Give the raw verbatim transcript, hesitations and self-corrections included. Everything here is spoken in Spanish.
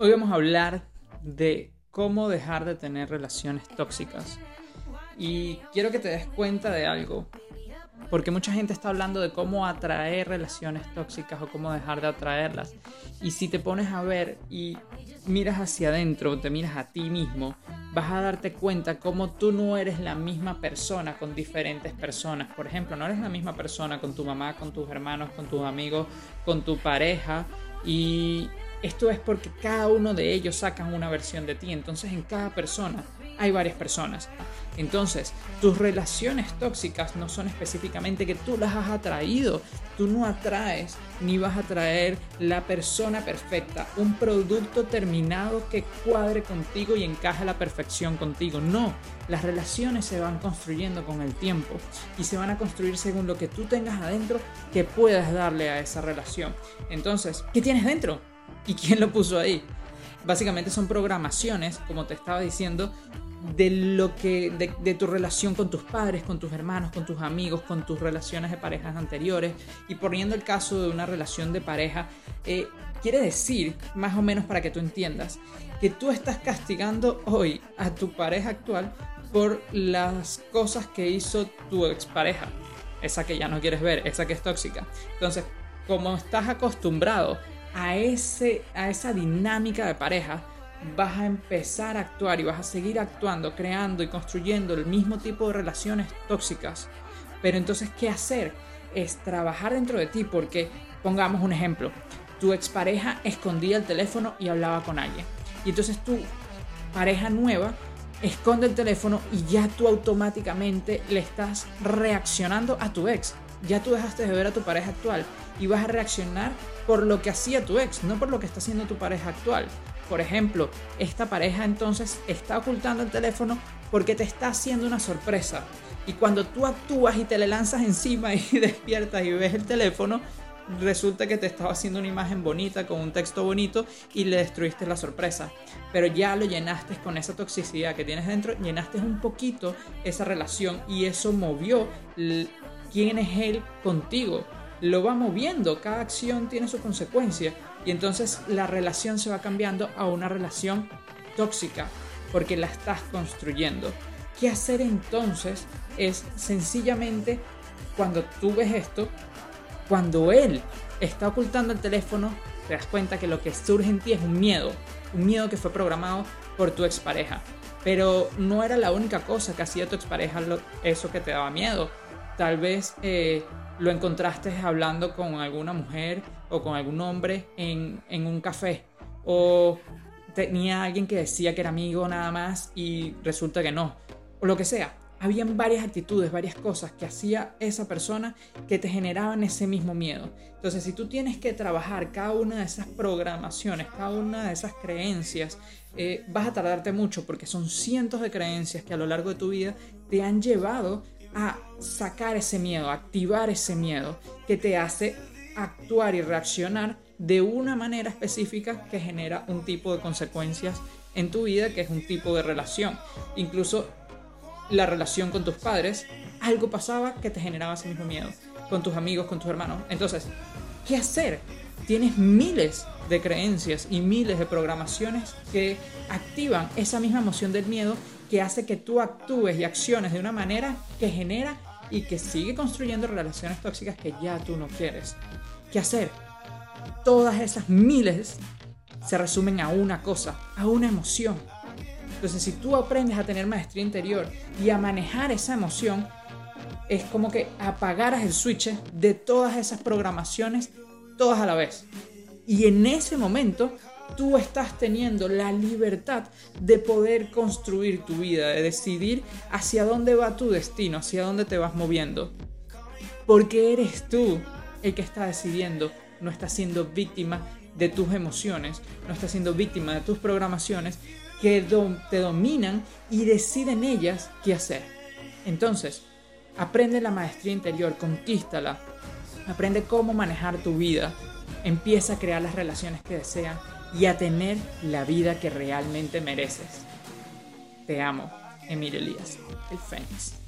Hoy vamos a hablar de cómo dejar de tener relaciones tóxicas. Y quiero que te des cuenta de algo, porque mucha gente está hablando de cómo atraer relaciones tóxicas o cómo dejar de atraerlas. Y si te pones a ver y miras hacia adentro, te miras a ti mismo, vas a darte cuenta cómo tú no eres la misma persona con diferentes personas. Por ejemplo, no eres la misma persona con tu mamá, con tus hermanos, con tus amigos, con tu pareja. Y esto es porque cada uno de ellos sacan una versión de ti. Entonces, en cada persona hay varias personas. Entonces, tus relaciones tóxicas no son específicamente que tú las has atraído. Tú no atraes ni vas a atraer la persona perfecta, un producto terminado que cuadre contigo y encaje a la perfección contigo. No, las relaciones se van construyendo con el tiempo y se van a construir según lo que tú tengas adentro que puedas darle a esa relación. Entonces, ¿qué tienes dentro? ¿Y quién lo puso ahí? Básicamente son programaciones, como te estaba diciendo, de lo que de, de tu relación con tus padres, con tus hermanos, con tus amigos, con tus relaciones de parejas anteriores. Y poniendo el caso de una relación de pareja, eh, quiere decir, más o menos para que tú entiendas, que tú estás castigando hoy a tu pareja actual por las cosas que hizo tu expareja, esa que ya no quieres ver, esa que es tóxica. Entonces, como estás acostumbrado A, ese, a esa dinámica de pareja, vas a empezar a actuar y vas a seguir actuando, creando y construyendo el mismo tipo de relaciones tóxicas. Pero entonces, ¿qué hacer? Es trabajar dentro de ti, porque, pongamos un ejemplo, tu expareja escondía el teléfono y hablaba con alguien. Y entonces tu pareja nueva esconde el teléfono y ya tú automáticamente le estás reaccionando a tu ex. Ya tú dejaste de ver a tu pareja actual y vas a reaccionar por lo que hacía tu ex, no por lo que está haciendo tu pareja actual. Por ejemplo, esta pareja entonces está ocultando el teléfono porque te está haciendo una sorpresa. Y cuando tú actúas y te le lanzas encima y despiertas y ves el teléfono, resulta que te estaba haciendo una imagen bonita con un texto bonito y le destruiste la sorpresa. Pero ya lo llenaste con esa toxicidad que tienes dentro, llenaste un poquito esa relación y eso movió quién es él contigo. Lo va moviendo, cada acción tiene su consecuencia y entonces la relación se va cambiando a una relación tóxica porque la estás construyendo. ¿Qué hacer entonces? Es sencillamente, cuando tú ves esto, cuando él está ocultando el teléfono, te das cuenta que lo que surge en ti es un miedo, un miedo que fue programado por tu expareja. Pero no era la única cosa que hacía tu expareja lo, eso que te daba miedo. Tal vez eh, lo encontraste hablando con alguna mujer o con algún hombre en, en un café, o tenía alguien que decía que era amigo nada más y resulta que no, o lo que sea. Habían varias actitudes, varias cosas que hacía esa persona que te generaban ese mismo miedo. Entonces, si tú tienes que trabajar cada una de esas programaciones, cada una de esas creencias, eh, vas a tardarte mucho, porque son cientos de creencias que a lo largo de tu vida te han llevado a sacar ese miedo, a activar ese miedo que te hace actuar y reaccionar de una manera específica que genera un tipo de consecuencias en tu vida, que es un tipo de relación. Incluso la relación con tus padres, algo pasaba que te generaba ese mismo miedo, con tus amigos, con tus hermanos. Entonces, ¿qué hacer? Tienes miles de creencias y miles de programaciones que activan esa misma emoción del miedo, que hace que tú actúes y acciones de una manera que genera y que sigue construyendo relaciones tóxicas que ya tú no quieres. ¿Qué hacer? Todas esas miles se resumen a una cosa, a una emoción. Entonces, si tú aprendes a tener maestría interior y a manejar esa emoción, es como que apagaras el switch de todas esas programaciones, todas a la vez. Y en ese momento, tú estás teniendo la libertad de poder construir tu vida, de decidir hacia dónde va tu destino, hacia dónde te vas moviendo. Porque eres tú el que está decidiendo, no estás siendo víctima de tus emociones, no estás siendo víctima de tus programaciones, que te dominan y deciden ellas qué hacer. Entonces, aprende la maestría interior, conquístala, aprende cómo manejar tu vida, empieza a crear las relaciones que deseas y a tener la vida que realmente mereces. Te amo, Emir Elías, el Fénix.